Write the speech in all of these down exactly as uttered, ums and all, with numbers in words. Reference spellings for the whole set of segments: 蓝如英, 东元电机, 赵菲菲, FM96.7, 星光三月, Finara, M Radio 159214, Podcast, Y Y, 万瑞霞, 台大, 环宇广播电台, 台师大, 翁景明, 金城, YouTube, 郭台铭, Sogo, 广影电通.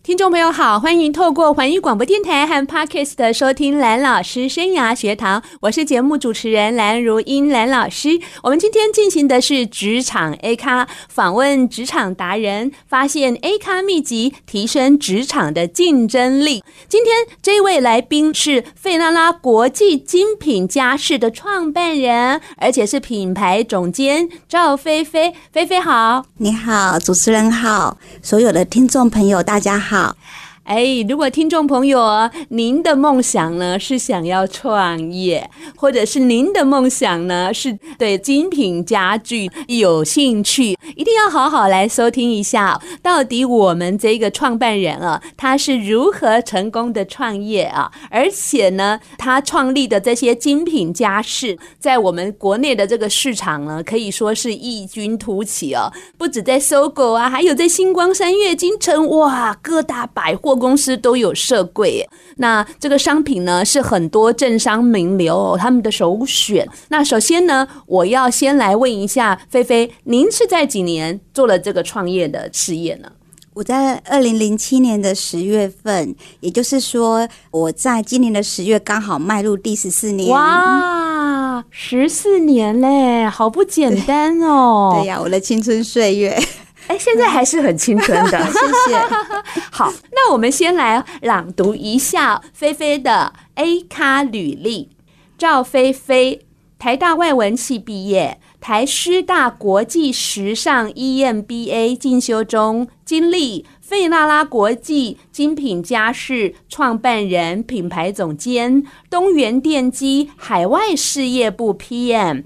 听众朋友好，欢迎透过环宇广播电台和 Podcast 收听蓝老师生涯学堂，我是节目主持人蓝如英，蓝老师。我们今天进行的是职场 A 咖，访问职场达人，发现 A 咖秘籍，提升职场的竞争力。今天这位来宾是Finara国际精品家饰的创办人，而且是品牌总监赵菲菲。菲菲好。你好，主持人好，所有的听众朋友大家好。好，哎，如果听众朋友您的梦想呢是想要创业，或者是您的梦想呢是对精品家具有兴趣，一定要好好来收听一下，到底我们这个创办人啊，他是如何成功的创业啊，而且呢，他创立的这些精品家饰，在我们国内的这个市场呢，可以说是异军突起哦，不止在 Sogo 啊，还有在星光三月、金城，哇，各大百货公司都有设柜。那这个商品呢是很多政商名流、哦、他们的首选。那首先呢，我要先来问一下菲菲，您是在几年做了这个创业的事业呢？我在二零零七年的十月份，也就是说我在今年的十月刚好迈入第十四年。哇，十四年嘞，好不简单哦。对呀、啊，我的青春岁月。哎，现在还是很青春的。谢谢。好，那我们先来朗读一下菲菲的 A 咖履历。赵菲菲，台大外文系毕业，台师大国际时尚 E M B A 进修中，经历Finara国际精品家饰创办人、品牌总监，东元电机海外事业部 P M。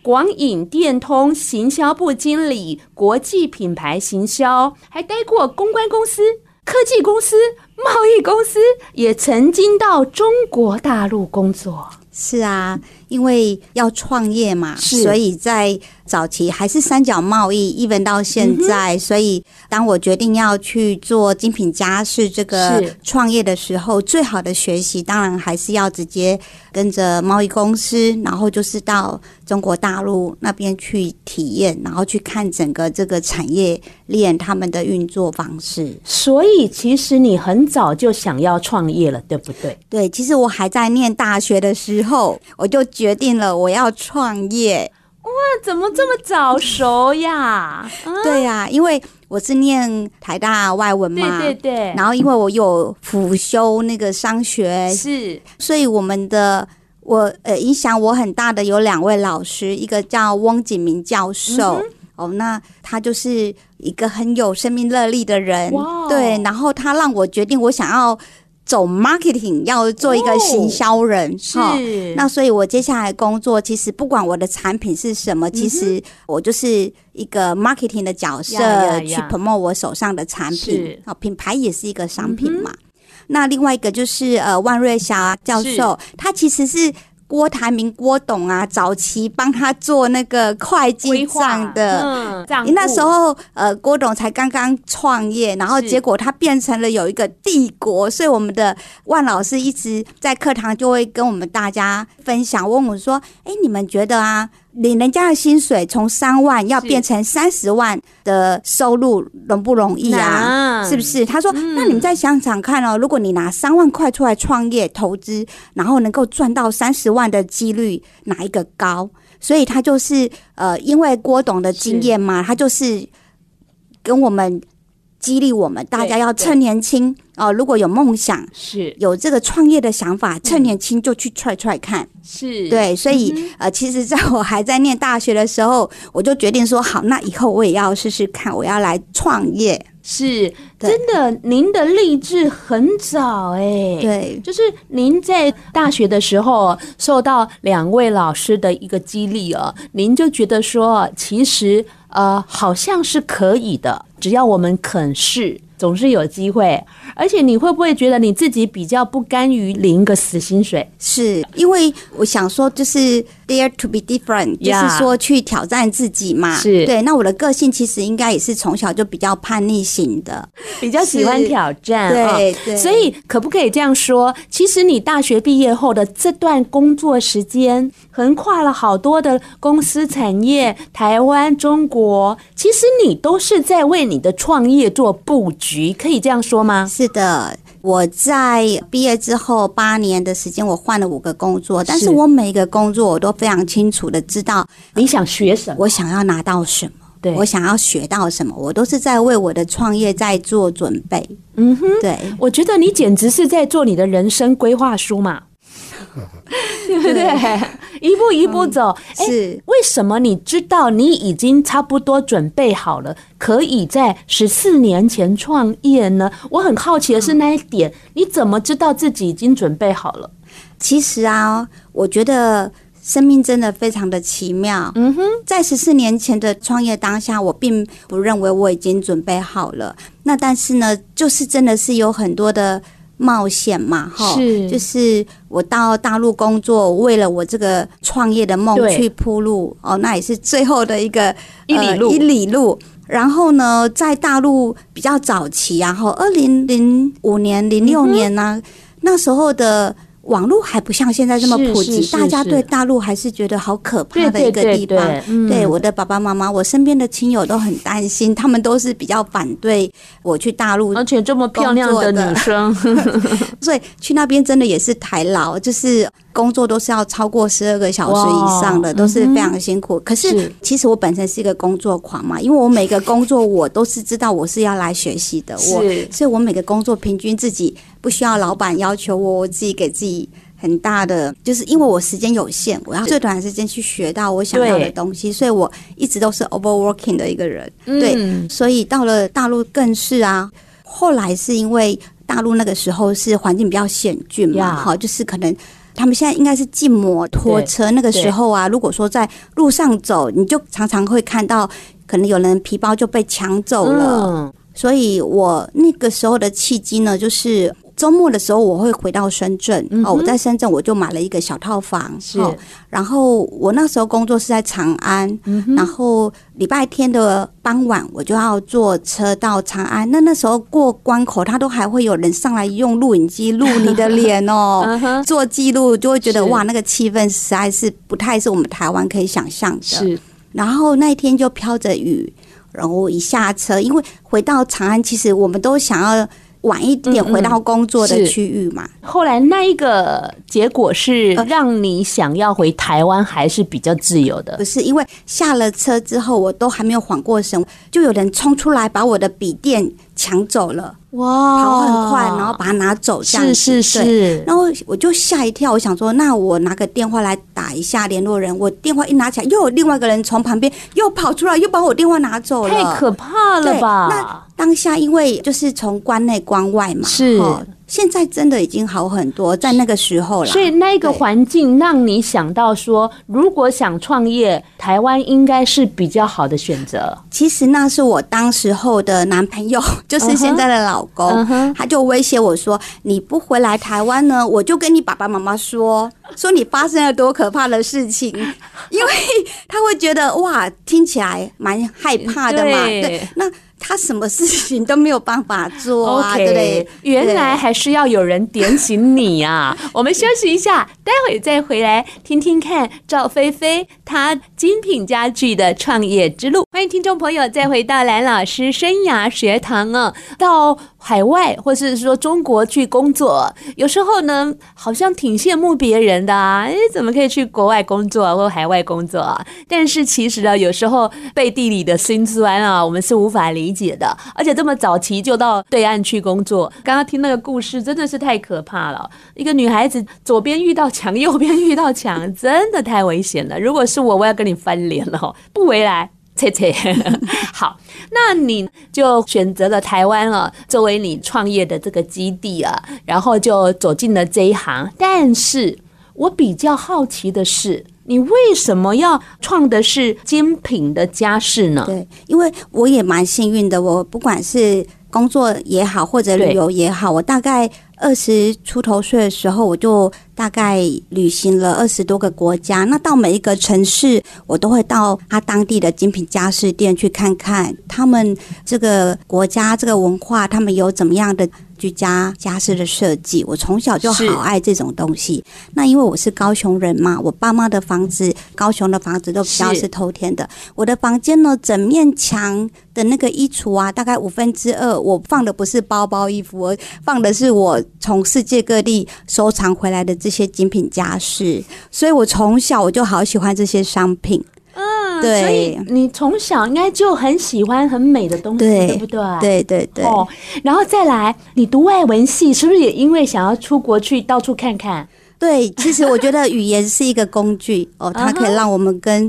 广影电通行销部经理，国际品牌行销，还待过公关公司、科技公司、贸易公司，也曾经到中国大陆工作。是啊，因为要创业嘛，所以在早期还是三角贸易 even 到现在、嗯、所以当我决定要去做精品家饰这个创业的时候，最好的学习当然还是要直接跟着贸易公司，然后就是到中国大陆那边去体验，然后去看整个这个产业链他们的运作方式。所以其实你很早就想要创业了，对不对？对，其实我还在念大学的时候，我就决定了我要创业。哇，怎么这么早熟呀？对呀、啊，因为我是念台大外文嘛，对对对。然后因为我有辅修那个商学，是，所以我们的我呃影响我很大的有两位老师，一个叫翁景明教授。嗯哦、oh, 那他就是一个很有生命热力的人、wow. 对，然后他让我决定我想要走 marketing， 要做一个行销人、oh, 是、哦、那所以我接下来工作其实不管我的产品是什么、mm-hmm. 其实我就是一个 marketing 的角色 yeah, yeah, yeah. 去 promote 我手上的产品、哦、品牌也是一个商品嘛、mm-hmm. 那另外一个就是呃万瑞霞教授，他其实是郭台铭郭董啊，早期帮他做那个会计账的、嗯、账户。那时候呃，郭董才刚刚创业，然后结果他变成了有一个帝国，所以我们的万老师一直在课堂就会跟我们大家分享，问我说哎，你们觉得啊，你人家的薪水从三万要变成三十万的收入容不容易啊？ 是, 是不是？他说、嗯、那你们再想想看哦，如果你拿三万块出来创业投资，然后能够赚到三十万的几率哪一个高？所以他就是呃，因为郭董的经验嘛，他就是跟我们激励我们大家要趁年轻哦、呃，如果有梦想是有这个创业的想法，趁年轻就去踹踹看。是，对，所以、嗯、呃，其实在我还在念大学的时候，我就决定说好，那以后我也要试试看，我要来创业。是，真的，您的励志很早哎、欸，对，就是您在大学的时候受到两位老师的一个激励哦，您就觉得说其实呃好像是可以的，只要我们肯试，总是有机会。而且你会不会觉得你自己比较不甘于领个死薪水？是，因为我想说就是 dare to be different， 就是说去挑战自己嘛。是，对。那我的个性其实应该也是从小就比较叛逆型的，比较喜欢挑战。对，对。所以可不可以这样说？其实你大学毕业后的这段工作时间，横跨了好多的公司、产业，台湾、中国，其实你都是在为你的创业做布局，可以这样说吗？是的。我在毕业之后八年的时间，我换了五个工作，但是我每一个工作我都非常清楚的知道你想学什么，我想要拿到什么，对，我想要学到什么，我都是在为我的创业在做准备。嗯哼，对，我觉得你简直是在做你的人生规划书嘛。对不对？一步一步走。嗯，是。为什么你知道你已经差不多准备好了，可以在十四年前创业呢？我很好奇的是那一点，嗯，你怎么知道自己已经准备好了？其实啊，我觉得生命真的非常的奇妙。嗯哼，在十四年前的创业当下，我并不认为我已经准备好了。那但是呢，就是真的是有很多的冒险嘛，哈，就是我到大陆工作，为了我这个创业的梦去铺路哦，那也是最后的一个一里路，呃、一里路。然后呢，在大陆比较早期，然后二零零五年、零六年呢，啊嗯，那时候的网络还不像现在这么普及，大家对大陆还是觉得好可怕的一个地方。 对, 对, 对, 对,、嗯、对我的爸爸妈妈，我身边的亲友都很担心，他们都是比较反对我去大陆工作的，而且这么漂亮的女生所以去那边真的也是台劳，就是工作都是要超过十二个小时以上的，都是非常辛苦。嗯，可是其实我本身是一个工作狂嘛，因为我每个工作我都是知道我是要来学习的，我所以我每个工作平均自己不需要老板要求我，我自己给自己很大的，就是因为我时间有限，我要最短的时间去学到我想要的东西，所以我一直都是 overworking 的一个人。嗯，对，所以到了大陆更是啊。后来是因为大陆那个时候是环境比较险峻嘛，好，就是可能他们现在应该是禁摩托车，那个时候啊，如果说在路上走，你就常常会看到可能有人皮包就被抢走了。嗯，所以我那个时候的契机呢，就是周末的时候我会回到深圳。嗯，哦，我在深圳我就买了一个小套房，是，哦，然后我那时候工作是在长安。嗯，然后礼拜天的傍晚我就要坐车到长安，那那时候过关口他都还会有人上来用录影机录你的脸哦做记录，就会觉得哇，那个气氛实在是不太是我们台湾可以想象的。是，然后那一天就飘着雨，然后一下车，因为回到长安其实我们都想要晚一点回到工作的区域嘛。嗯嗯，后来那一个结果是让你想要回台湾还是比较自由的？呃、不是，因为下了车之后我都还没有缓过神，就有人冲出来把我的笔电抢走了。哇，跑很快，然后把它拿走这样子。是是是，然后我就吓一跳，我想说那我拿个电话来打一下联络人，我电话一拿起来又有另外一个人从旁边又跑出来又把我电话拿走了，太可怕了吧。那当下因为就是从关内关外嘛，是，哦，现在真的已经好很多，在那个时候啦。所以那个环境让你想到说如果想创业，台湾应该是比较好的选择。其实那是我当时候的男朋友，就是现在的老公。uh huh. 他就威胁我说你不回来台湾呢，我就跟你爸爸妈妈说说你发生了多可怕的事情因为他会觉得哇，听起来蛮害怕的嘛。 对, 对，那他什么事情都没有办法做啊， okay, 对不对？原来还是要有人点醒你啊！我们休息一下，待会再回来听听看赵菲菲她精品家具的创业之路。欢迎听众朋友再回到蓝老师生涯学堂啊！到海外或是说中国去工作，有时候呢好像挺羡慕别人的啊，哎，怎么可以去国外工作或海外工作啊？但是其实啊，有时候背地里的辛酸啊，我们是无法理解。理解的，而且这么早期就到对岸去工作，刚刚听那个故事真的是太可怕了。一个女孩子左边遇到墙，右边遇到墙，真的太危险了。如果是我，我要跟你翻脸了，不回来，切切。好，那你就选择了台湾了，作为你创业的这个基地啊，然后就走进了这一行。但是我比较好奇的是，你为什么要创的是精品的家饰呢？对，因为我也蛮幸运的，我不管是工作也好或者旅游也好，我大概二十出头岁的时候我就大概旅行了二十多个国家，那到每一个城市我都会到他当地的精品家饰店去看看他们这个国家这个文化他们有怎么样的居家家饰的设计，我从小就好爱这种东西。那因为我是高雄人嘛，我爸妈的房子高雄的房子都比较是透天的，我的房间呢整面墙的那个衣橱啊大概五分之二我放的不是包包衣服，我放的是我从世界各地收藏回来的这些精品家饰，所以我从小我就好喜欢这些商品。嗯，对，所以你从小应该就很喜欢很美的东西， 对, 对不对？对对对。哦，然后再来，你读外文系是不是也因为想要出国去到处看看？对，其实我觉得语言是一个工具哦，它可以让我们跟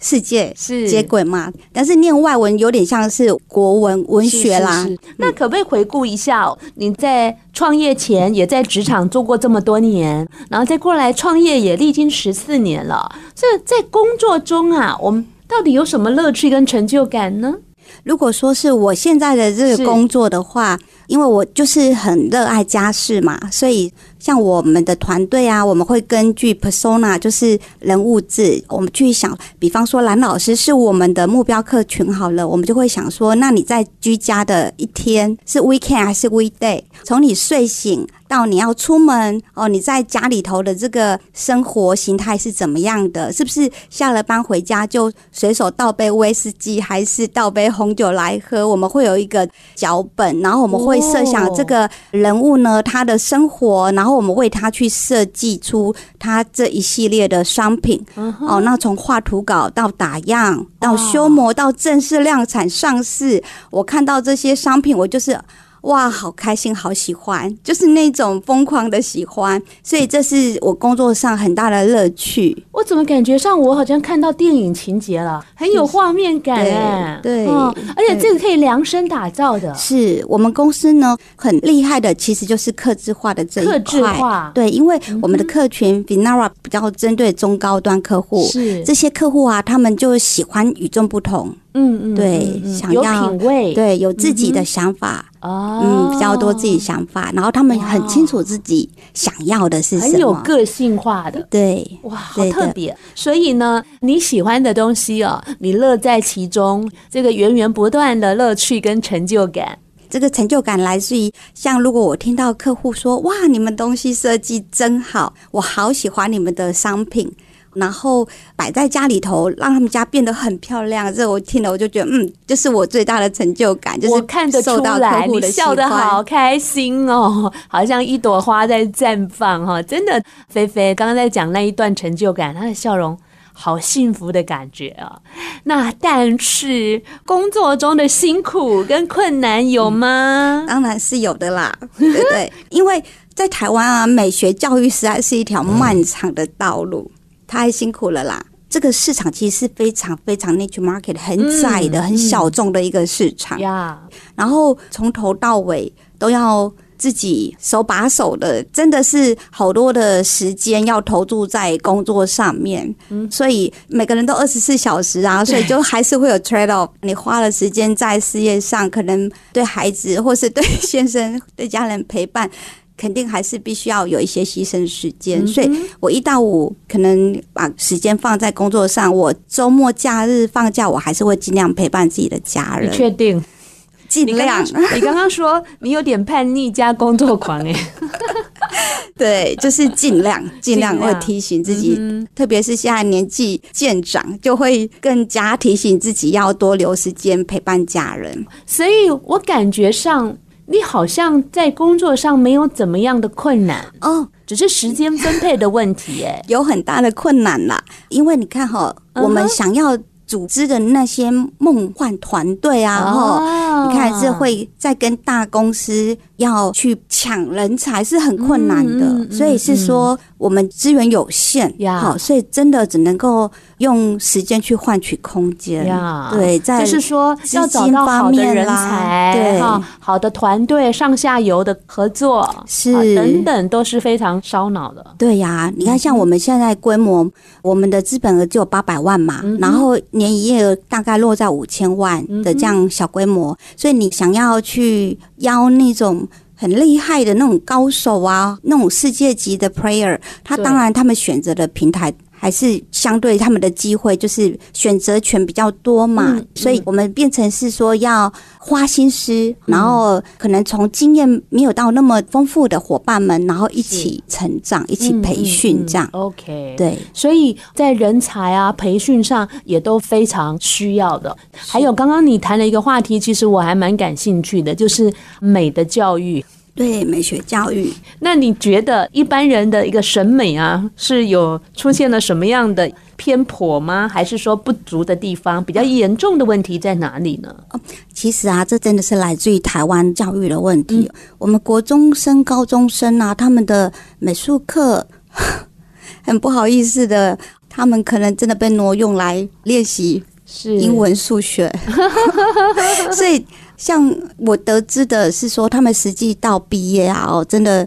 世界接轨嘛。是，但是念外文有点像是国文文学啦。是是是。那可不可以回顾一下，哦，你在创业前也在职场做过这么多年，然后再过来创业也历经十四年了，所以在工作中啊，我们到底有什么乐趣跟成就感呢？如果说是我现在的这个工作的话，因为我就是很热爱家事嘛，所以像我们的团队啊，我们会根据 persona 就是人物志，我们去想，比方说蓝老师是我们的目标客群好了，我们就会想说，那你在居家的一天是 weekend 还是 weekday， 从你睡醒到你要出门哦，你在家里头的这个生活形态是怎么样的，是不是下了班回家就随手倒杯威士忌还是倒杯红酒来喝，我们会有一个脚本，然后我们会设想这个人物呢他的生活，然后然后我们为他去设计出他这一系列的商品，uh -huh. 哦，那从画图稿到打样到修模到正式量产上市，我看到这些商品我就是哇好开心好喜欢，就是那种疯狂的喜欢，所以这是我工作上很大的乐趣。我怎么感觉上我好像看到电影情节了，很有画面感。欸，对, 对、哦，而且这个可以量身打造的。是，我们公司呢很厉害的其实就是客制化的这一块。客制化，对，因为我们的客群 Finara 比较针对中高端客户，是这些客户啊他们就喜欢与众不同。嗯嗯，对，嗯，想要有品味，对，有自己的想法，嗯嗯，比较多自己想法，然后他们很清楚自己想要的是什么，很有个性化的，对，哇，好特别。所以呢，你喜欢的东西哦，你乐在其中，这个源源不断的乐趣跟成就感。这个成就感来自于像如果我听到客户说，哇，你们东西设计真好，我好喜欢你们的商品。然后摆在家里头让他们家变得很漂亮，这我听了我就觉得嗯，就是我最大的成就感，就是受到客户的喜欢。我看得出来你笑得好开心哦，好像一朵花在绽放哦，真的。菲菲刚刚在讲那一段成就感，她的笑容好幸福的感觉啊。那但是工作中的辛苦跟困难有吗？嗯，当然是有的啦。对对，因为在台湾啊，美学教育实在是一条漫长的道路，嗯，太辛苦了啦。这个市场其实是非常非常 niche market 很窄的，嗯，很小众的一个市场，嗯，然后从头到尾都要自己手把手的，真的是好多的时间要投注在工作上面，嗯，所以每个人都二十四小时啊，所以就还是会有 trade off， 你花了时间在事业上，可能对孩子或是对先生对家人陪伴肯定还是必须要有一些牺牲时间，嗯，所以我一到五可能把时间放在工作上，我周末假日放假我还是会尽量陪伴自己的家人。你确定？尽量。你刚刚说你有点叛逆加工作狂耶。对，就是尽量尽量会提醒自己，嗯，特别是现在年纪渐长，就会更加提醒自己要多留时间陪伴家人。所以我感觉上你好像在工作上没有怎么样的困难哦，只是时间分配的问题。哎，欸，有很大的困难啦，因为你看哈，uh-huh. 我们想要组织的那些梦幻团队啊，哈，uh-huh. 你看是会再跟大公司要去抢人才，是很困难的。Uh-huh. 所以是说我们资源有限，好，uh-huh. 所以真的只能够用时间去换取空间，yeah, 对，在就是说要找到好的人才，对，好的团队，上下游的合作是，啊，等等都是非常烧脑的。对呀，啊，你看像我们现在规模，嗯，我们的资本额只有八百万嘛，嗯，然后年营业额大概落在五千万的这样小规模、嗯、所以你想要去邀那种很厉害的那种高手啊，那种世界级的 player， 他当然他们选择的平台还是相对他们的机会就是选择权比较多嘛、嗯嗯、所以我们变成是说要花心思、嗯、然后可能从经验没有到那么丰富的伙伴们然后一起成长一起培训这样、嗯嗯嗯、OK 对，所以在人才啊培训上也都非常需要的。还有刚刚你谈了一个话题其实我还蛮感兴趣的，就是美的教育。对，美学教育。那你觉得一般人的一个审美啊是有出现了什么样的偏颇吗？还是说不足的地方比较严重的问题在哪里呢？其实啊这真的是来自于台湾教育的问题、嗯、我们国中生高中生啊他们的美术课很不好意思的他们可能真的被挪用来练习英文数学所以像我得知的是说他们实际到毕业啊、哦、真的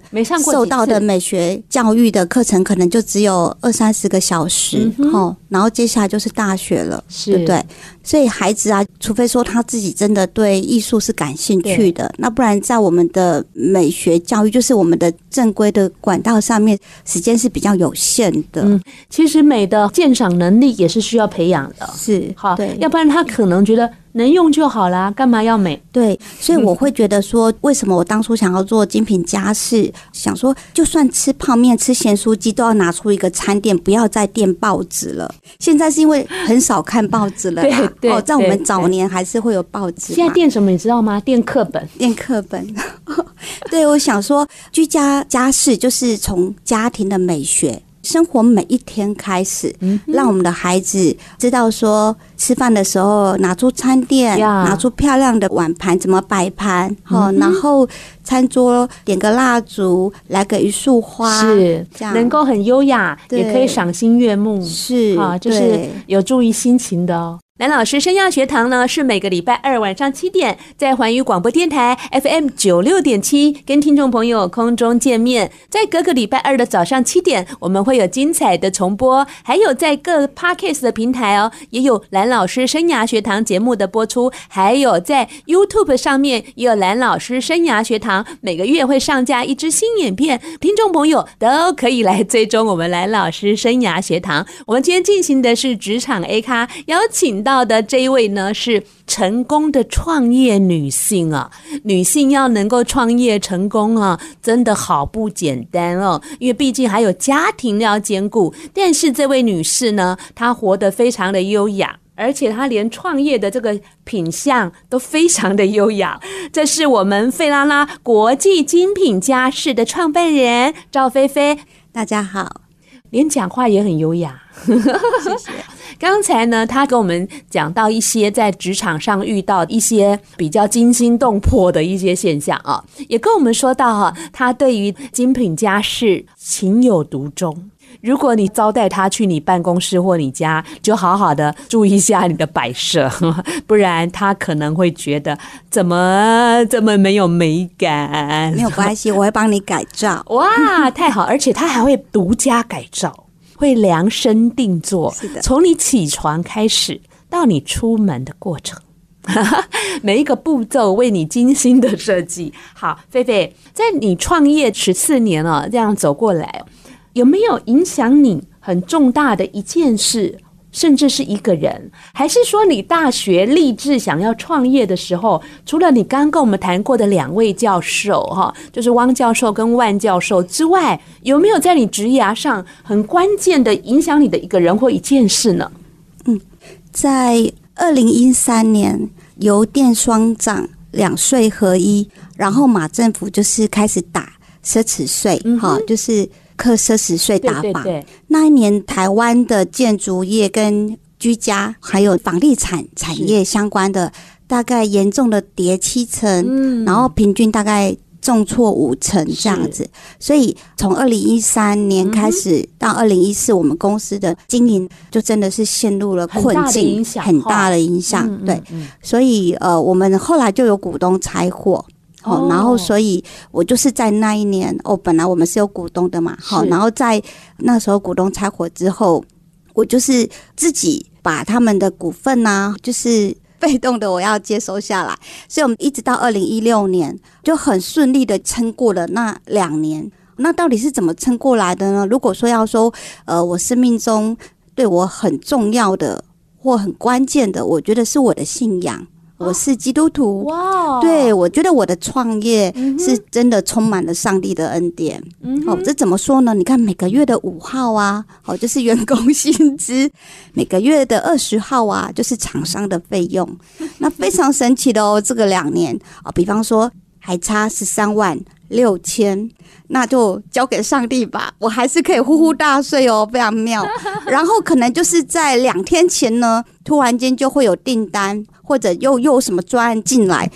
受到的美学教育的课程可能就只有二三十个小时、嗯哦、然后接下来就是大学了，对不对？所以孩子啊除非说他自己真的对艺术是感兴趣的，那不然在我们的美学教育就是我们的正规的管道上面时间是比较有限的、嗯、其实美的鉴赏能力也是需要培养的，是好，对，要不然他可能觉得能用就好啦，干嘛要美？对，所以我会觉得说为什么我当初想要做精品家饰，想说就算吃泡面吃咸酥鸡都要拿出一个餐垫，不要再垫报纸了。现在是因为很少看报纸了啦，对对、哦、在我们早年还是会有报纸，现在垫什么你知道吗？垫课本，垫课本对，我想说居家家饰就是从家庭的美学生活每一天开始，让我们的孩子知道说吃饭的时候拿出餐垫、yeah. 拿出漂亮的碗盘怎么摆盘、mm-hmm. 然后餐桌点个蜡烛来个一束花，是这样能够很优雅也可以赏心悦目，是、啊、就是有助于心情的哦。蓝老师生涯学堂呢是每个礼拜二晚上七点在环宇广播电台 F M 九十六点七 跟听众朋友空中见面，在各个礼拜二的早上七点我们会有精彩的重播，还有在各 Podcast 的平台哦也有蓝老师生涯学堂节目的播出，还有在 YouTube 上面也有蓝老师生涯学堂每个月会上架一支新影片，听众朋友都可以来追踪我们蓝老师生涯学堂。我们今天进行的是职场 A 咖，邀请到到的这一位呢是成功的创业女性啊，女性要能够创业成功啊，真的好不简单哦，因为毕竟还有家庭要兼顾。但是这位女士呢，她活得非常的优雅，而且她连创业的这个品相都非常的优雅。这是我们费拉拉国际精品家饰的创办人赵菲菲，大家好。连讲话也很优雅谢谢。刚才呢他跟我们讲到一些在职场上遇到一些比较惊心动魄的一些现象啊，也跟我们说到啊他对于精品家饰情有独钟，如果你招待他去你办公室或你家，就好好的注意一下你的摆设，不然他可能会觉得怎么这么没有美感。没有关系，我会帮你改造。哇，太好！而且他还会独家改造，会量身定做。是的，从你起床开始到你出门的过程。每一个步骤为你精心的设计。好，菲菲，在你创业十四年了、哦，这样走过来。有没有影响你很重大的一件事，甚至是一个人？还是说你大学立志想要创业的时候，除了你刚刚跟我们谈过的两位教授，就是汪教授跟万教授之外，有没有在你职涯上很关键的影响你的一个人或一件事呢？嗯，在二零一三年，邮电双涨，两税合一，然后马政府就是开始打奢侈税、嗯哦、就是课奢侈税打法，对对对，那一年台湾的建筑业跟居家还有房地产产业相关的大概严重的跌七成、嗯、然后平均大概重挫五成这样子。所以从二零一三年开始到二零一四、嗯、我们公司的经营就真的是陷入了困境，很大的影响、哦、对、嗯嗯嗯、所以呃，我们后来就有股东拆伙哦、然后所以我就是在那一年哦，本来我们是有股东的嘛，好，然后在那时候股东拆伙之后，我就是自己把他们的股份啊，就是被动的我要接收下来，所以我们一直到二零一六年就很顺利的撑过了那两年。那到底是怎么撑过来的呢？如果说要说呃，我生命中对我很重要的或很关键的，我觉得是我的信仰。我是基督徒，哇！对，我觉得我的创业是真的充满了上帝的恩典。嗯、哦，这怎么说呢？你看每个月的五号啊，哦，就是员工薪资；每个月的二十号啊，就是厂商的费用。那非常神奇的哦，这个两年啊、哦，比方说还差十三万六千，那就交给上帝吧，我还是可以呼呼大睡哦，非常妙。然后可能就是在两天前呢，突然间就会有订单。或者又又什么专案进来，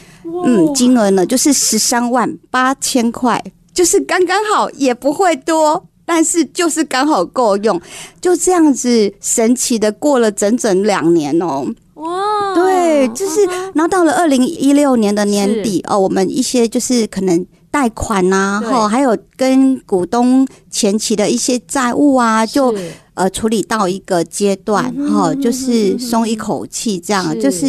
嗯，金额呢就是十三万八千块，就是刚刚好，也不会多，但是就是刚好够用，就这样子神奇的过了整整两年哦。哇，对，就是，然后到了二零一六年的年底哦，我们一些就是可能贷款啊，哈，还有跟股东前期的一些债务啊，就。呃，处理到一个阶段哈、嗯，就是松一口气，这样就是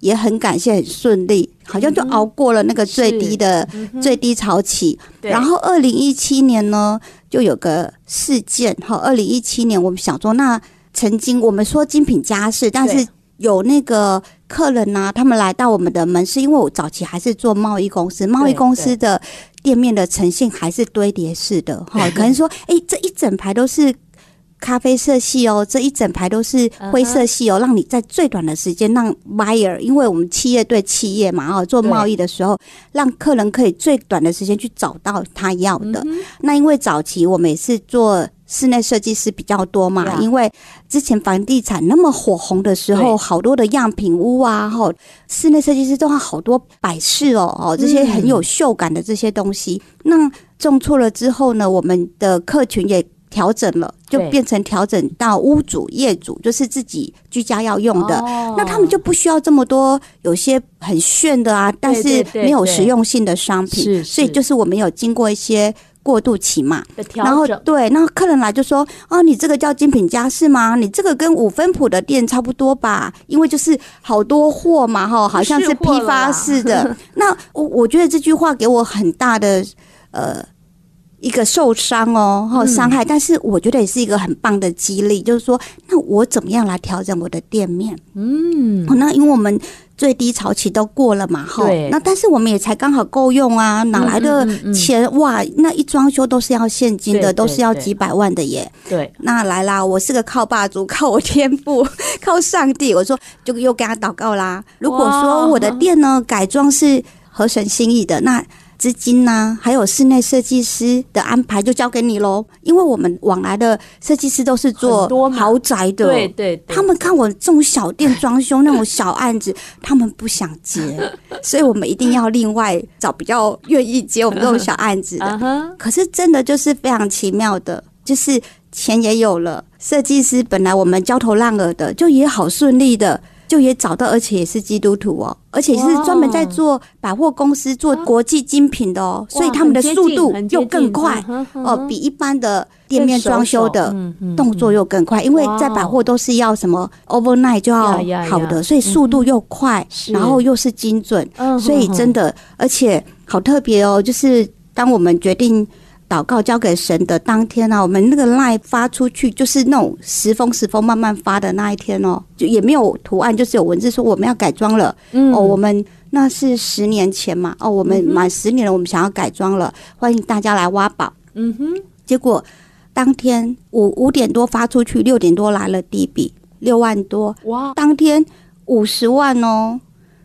也很感谢，很顺利，好像就熬过了那个最低的、嗯、最低潮期。然后二零一七年呢，就有个事件哈，二零一七年我们想说，那曾经我们说精品家饰，但是有那个客人啊，他们来到我们的门市，因为我早期还是做贸易公司，贸易公司的店面的呈现还是堆叠式的哈，可能说，哎、欸，这一整排都是。咖啡色系哦，这一整排都是灰色系哦， uh-huh. 让你在最短的时间让 buyer， 因为我们企业对企业嘛，哦，做贸易的时候，让客人可以最短的时间去找到他要的。Uh-huh. 那因为早期我们也是做室内设计师比较多嘛， yeah. 因为之前房地产那么火红的时候，好多的样品屋啊，哈，室内设计师都有好多摆饰哦，哦，这些很有秀感的这些东西。Uh-huh. 那种错了之后呢，我们的客群也。调整了，就变成调整到屋主、业主，就是自己居家要用的。Oh. 那他们就不需要这么多，有些很炫的啊，但是没有实用性的商品。对对对对，所以就是我们有经过一些过渡期嘛，然后对，那客人来就说：“哦，你这个叫精品家饰吗？你这个跟五分埔的店差不多吧？因为就是好多货嘛，哈，好像是批发式的。那我我觉得这句话给我很大的呃。”一个受伤哦，然后伤害、嗯，但是我觉得也是一个很棒的激励，就是说，那我怎么样来调整我的店面？嗯，哦、那因为我们最低潮期都过了嘛，哈，那但是我们也才刚好够用啊，哪来的钱？嗯嗯嗯哇，那一装修都是要现金的，對對對都是要几百万的耶。对，那来啦，我是个靠霸主，靠我天赋，靠上帝，我说就又跟他祷告啦。如果说我的店呢改装是合神心意的，那。资金啊还有室内设计师的安排就交给你咯，因为我们往来的设计师都是做豪宅的，对对对，他们看我这种小店装修那种小案子他们不想接，所以我们一定要另外找比较愿意接我们这种小案子的。可是真的就是非常奇妙的，就是钱也有了，设计师本来我们焦头烂额的就也好顺利的就也找到，而且也是基督徒哦，而且是专门在做百货公司做国际精品的哦，所以他们的速度又更快哦，比一般的店面装修的动作又更快，因为在百货都是要什么 overnight 就要好的，所以速度又快，然后又是精准，所以真的，而且好特别哦，就是当我们决定。祷告交给神的当天啊，我们那个 LINE 发出去就是那种十封十封慢慢发的那一天哦，就也没有图案，就是有文字说我们要改装了、嗯、哦，我们那是十年前嘛，哦，我们满十年了，我们想要改装了，欢迎大家来挖宝。嗯哼，结果当天五五点多发出去，六点多来了第一笔六万多，哇，当天五十万哦，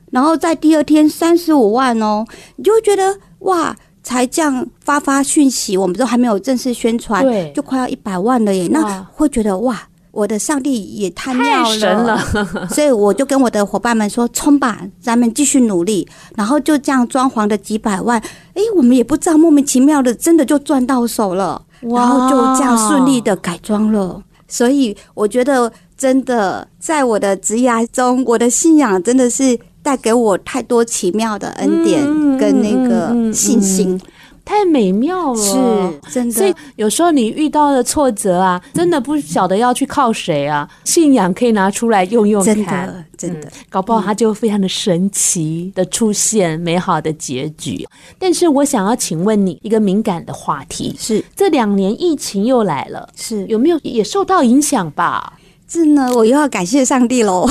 然后在第二天三十五万哦，你就会觉得哇。才这样发发讯息，我们都还没有正式宣传，就快要一百万了耶！那会觉得哇，我的上帝也太妙了，太神了！所以我就跟我的伙伴们说：“冲吧，咱们继续努力。”然后就这样装潢的几百万，哎、欸，我们也不知道莫名其妙的，真的就赚到手了，然后就这样顺利的改装了。所以我觉得，真的在我的职涯中，我的信仰真的是。带给我太多奇妙的恩典跟那个信心、嗯嗯嗯嗯、太美妙了，是真的。所以有时候你遇到的挫折啊，真的不晓得要去靠谁啊，信仰可以拿出来用用看，真的真的、嗯、搞不好它就非常的神奇的出现、嗯、美好的结局。但是我想要请问你一个敏感的话题，是这两年疫情又来了，是有没有也受到影响吧？这呢我又要感谢上帝咯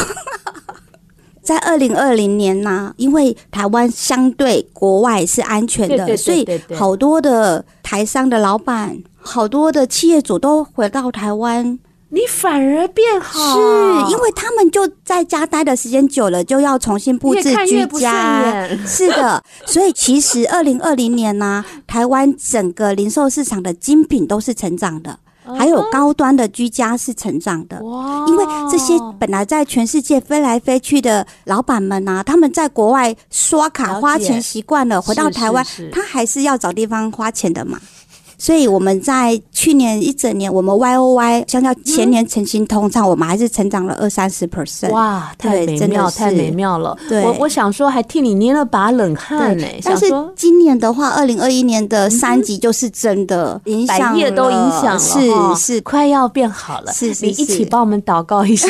在二零二零年呢、啊，因为台湾相对国外是安全的，对对对对对，所以好多的台商的老板，好多的企业主都回到台湾。你反而变好，是因为他们就在家待的时间久了，就要重新布置居家，是的。所以其实二零二零年呢、啊，台湾整个零售市场的精品都是成长的，还有高端的居家是成长的。哇！因为这些本来在全世界飞来飞去的老板们啊，他们在国外刷卡花钱习惯了，回到台湾他还是要找地方花钱的嘛。所以我们在去年一整年，我们 Y O Y 相较前年成型通胀、嗯、我们还是成长了百分之二三十。 哇，太美妙，太美妙了。对，我我想说还替你捏了把冷汗、欸、但是今年的话二零二一年的三级就是真的影响了、嗯、百业都影响了，是是快要变好了，是是是。你一起帮我们祷告一下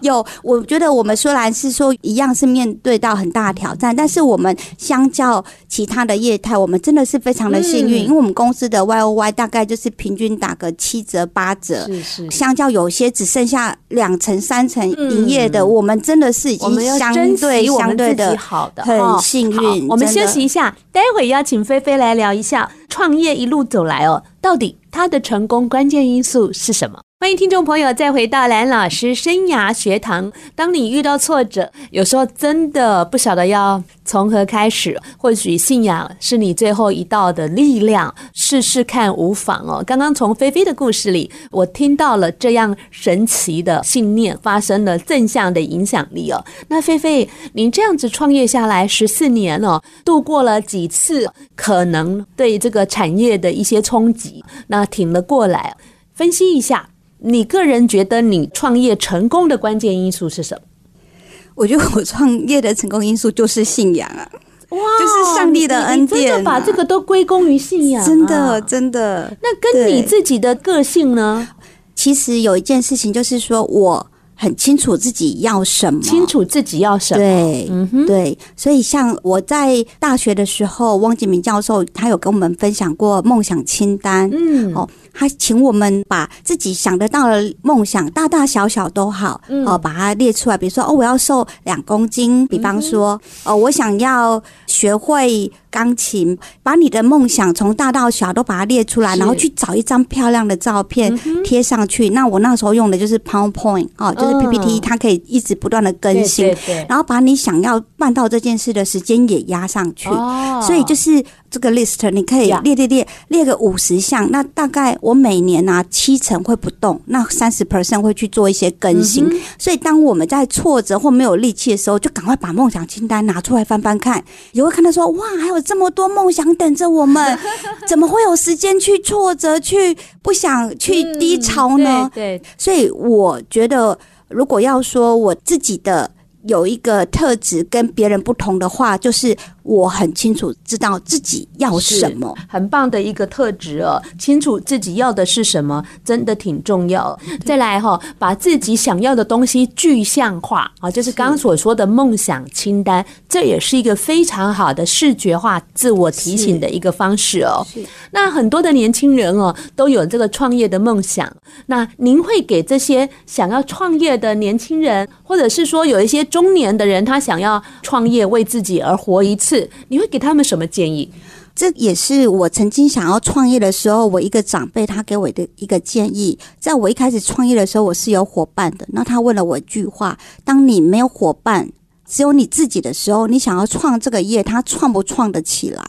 有，我觉得我们虽然是说一样是面对到很大的挑战，但是我们相较其他的业态我们真的是非常的幸运、嗯、因为我们公司的Y O Y 大概就是平均打个七折八折，是是，相较有些只剩下两成三成营业的、嗯、我们真的是已经相对相对的很幸运。我们休息一下，待会要请菲菲来聊一下创业一路走来哦，到底她的成功关键因素是什么。欢迎听众朋友再回到蓝老师生涯学堂。当你遇到挫折，有时候真的不晓得要从何开始，或许信仰是你最后一道的力量，试试看无妨哦。刚刚从菲菲的故事里我听到了这样神奇的信念发生了正向的影响力哦。那菲菲您这样子创业下来十四年哦，度过了几次可能对这个产业的一些冲击，那挺了过来，分析一下你个人觉得你创业成功的关键因素是什么？我觉得我创业的成功因素就是信仰啊，哇，就是上帝的恩典、啊、你, 你真的把这个都归功于信仰、啊、真的真的。那跟你自己的个性呢？其实有一件事情就是说我很清楚自己要什么，清楚自己要什么，对、嗯、对。所以像我在大学的时候，汪杰明教授他有跟我们分享过梦想清单，嗯，哦，他请我们把自己想得到的梦想，大大小小都好，嗯、哦，把它列出来。比如说，哦，我要瘦两公斤，比方说，嗯、哦，我想要学会钢琴，把你的梦想从大到小都把它列出来，然后去找一张漂亮的照片贴上去、嗯。那我那时候用的就是 PowerPoint 哦，就是 P P T，、嗯、它可以一直不断的更新，对对对。然后把你想要办到这件事的时间也压上去。哦、所以就是这个 list 你可以列列列列个五十项，那大概我每年啊七成会不动，那 百分之三十 会去做一些更新、嗯、所以当我们在挫折或没有力气的时候，就赶快把梦想清单拿出来翻翻看，也会看到说，哇，还有这么多梦想等着我们怎么会有时间去挫折，去不想去低潮呢、嗯、对对。所以我觉得如果要说我自己的有一个特质跟别人不同的话，就是我很清楚知道自己要什么，很棒的一个特质哦。清楚自己要的是什么，真的挺重要。再来哈、哦，把自己想要的东西具象化啊，就是刚刚所说的梦想清单，这也是一个非常好的视觉化自我提醒的一个方式哦。那很多的年轻人哦，都有这个创业的梦想。那您会给这些想要创业的年轻人，或者是说有一些中年的人，他想要创业为自己而活一次，你会给他们什么建议？这也是我曾经想要创业的时候，我一个长辈他给我的一个建议。在我一开始创业的时候，我是有伙伴的，那他问了我一句话：当你没有伙伴，只有你自己的时候，你想要创这个业，他创不创得起来？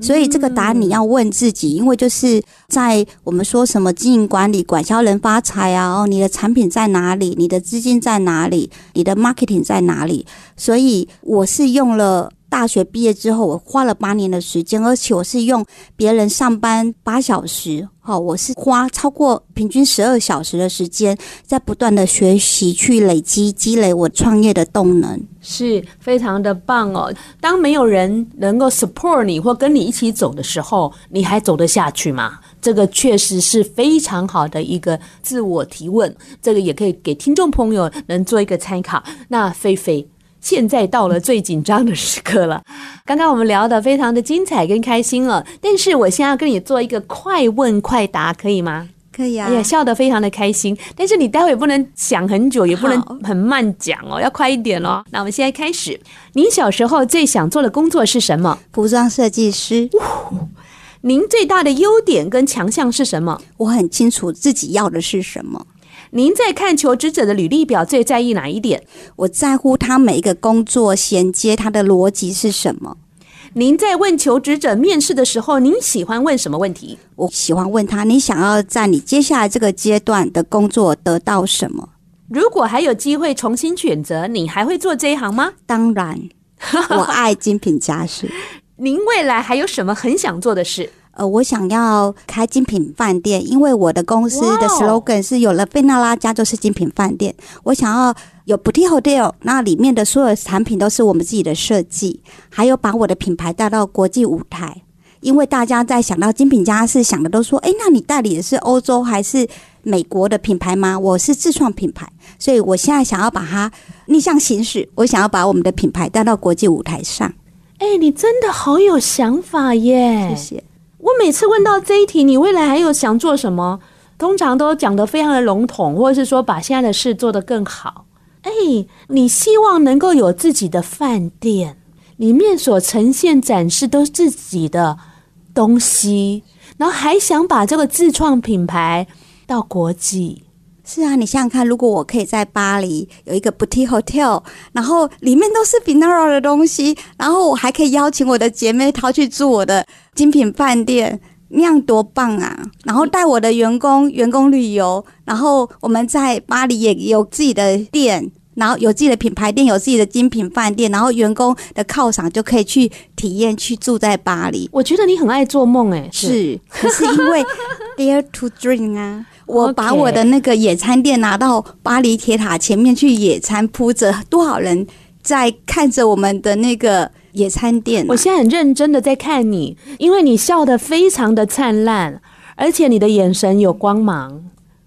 所以这个答案你要问自己，因为就是在我们说什么经营管理、管销人发财啊，哦，你的产品在哪里？你的资金在哪里？你的 marketing 在哪里？所以我是用了大学毕业之后，我花了八年的时间，而且我是用别人上班八小时，哦，我是花超过平均十二小时的时间，在不断的学习去累积、积累我创业的动能，是非常的棒哦。当没有人能够 support 你或跟你一起走的时候，你还走得下去吗？这个确实是非常好的一个自我提问，这个也可以给听众朋友能做一个参考。那菲菲，现在到了最紧张的时刻了，刚刚我们聊得非常的精彩跟开心了，但是我现在要跟你做一个快问快答，可以吗？可以啊。哎呀，笑得非常的开心，但是你待会不能想很久，也不能很慢讲哦，要快一点哦。那我们现在开始，您小时候最想做的工作是什么？服装设计师。您最大的优点跟强项是什么？我很清楚自己要的是什么。您在看求职者的履历表最在意哪一点？我在乎他每一个工作衔接他的逻辑是什么。您在问求职者面试的时候，您喜欢问什么问题？我喜欢问他，你想要在你接下来这个阶段的工作得到什么？如果还有机会重新选择，你还会做这一行吗？当然，我爱精品家饰。您未来还有什么很想做的事？呃，我想要开精品饭店，因为我的公司的 slogan 是有了Finara家就是精品饭店。我想要有 boutique hotel， 那里面的所有产品都是我们自己的设计，还有把我的品牌带到国际舞台。因为大家在想到精品家饰，想的都说，哎，那你代理的是欧洲还是美国的品牌吗？我是自创品牌，所以我现在想要把它逆向行驶，我想要把我们的品牌带到国际舞台上。哎，你真的好有想法耶！谢谢。我每次问到这一题，你未来还有想做什么？通常都讲得非常的笼统，或者是说把现在的事做得更好。哎，你希望能够有自己的饭店，里面所呈现展示都是自己的东西，然后还想把这个自创品牌到国际。是啊，你想想看，如果我可以在巴黎有一个 boutique hotel， 然后里面都是 Finara 的东西，然后我还可以邀请我的姐妹淘去住我的精品饭店，那样多棒啊！然后带我的员工员工旅游，然后我们在巴黎也有自己的店，然后有自己的品牌店，有自己的精品饭店，然后员工的犒赏就可以去体验，去住在巴黎。我觉得你很爱做梦哎、欸，是，可是因为 dare to dream 啊。我把我的那个野餐垫拿到巴黎铁塔前面去野餐，铺着多少人在看着我们的那个野餐垫、啊、我现在很认真的在看你，因为你笑得非常的灿烂，而且你的眼神有光芒，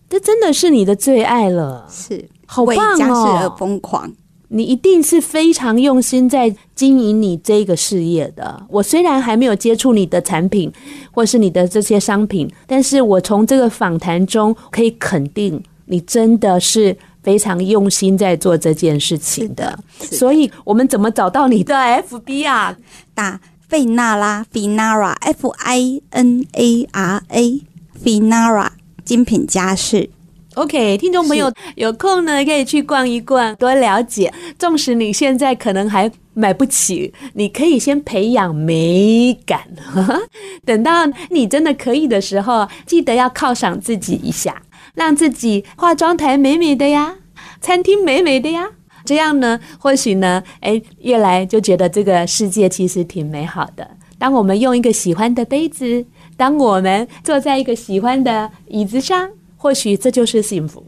这真的是你的最爱了。是，好棒哦！为家事而疯狂，你一定是非常用心在经营你这个事业的。我虽然还没有接触你的产品或是你的这些商品，但是我从这个访谈中可以肯定你真的是非常用心在做这件事情的。所以我们怎么找到你的 F B 啊？打Finara Finara F I N A R A Finara 精品家饰。OK， 听众朋友有空呢可以去逛一逛，多了解。纵使你现在可能还买不起，你可以先培养美感等到你真的可以的时候，记得要犒赏自己一下，让自己化妆台美美的呀，餐厅美美的呀，这样呢或许呢哎，越来就觉得这个世界其实挺美好的。当我们用一个喜欢的杯子，当我们坐在一个喜欢的椅子上，或许这就是幸福。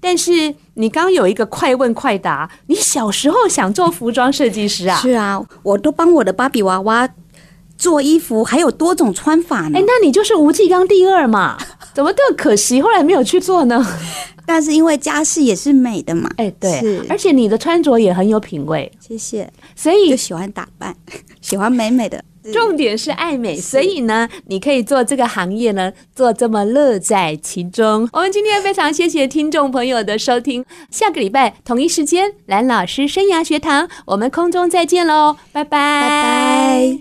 但是你刚有一个快问快答，你小时候想做服装设计师啊？是啊，我都帮我的芭比娃娃做衣服，还有多种穿法呢。哎，那你就是吴继刚第二嘛？怎么这么可惜，后来没有去做呢？但是因为家饰也是美的嘛。哎，对，而且你的穿着也很有品味。谢谢。所以就喜欢打扮，喜欢美美的。重点是爱美，所以呢你可以做这个行业呢做这么乐在其中。我们今天非常谢谢听众朋友的收听，下个礼拜同一时间蓝老师生涯学堂我们空中再见咯，拜拜拜拜。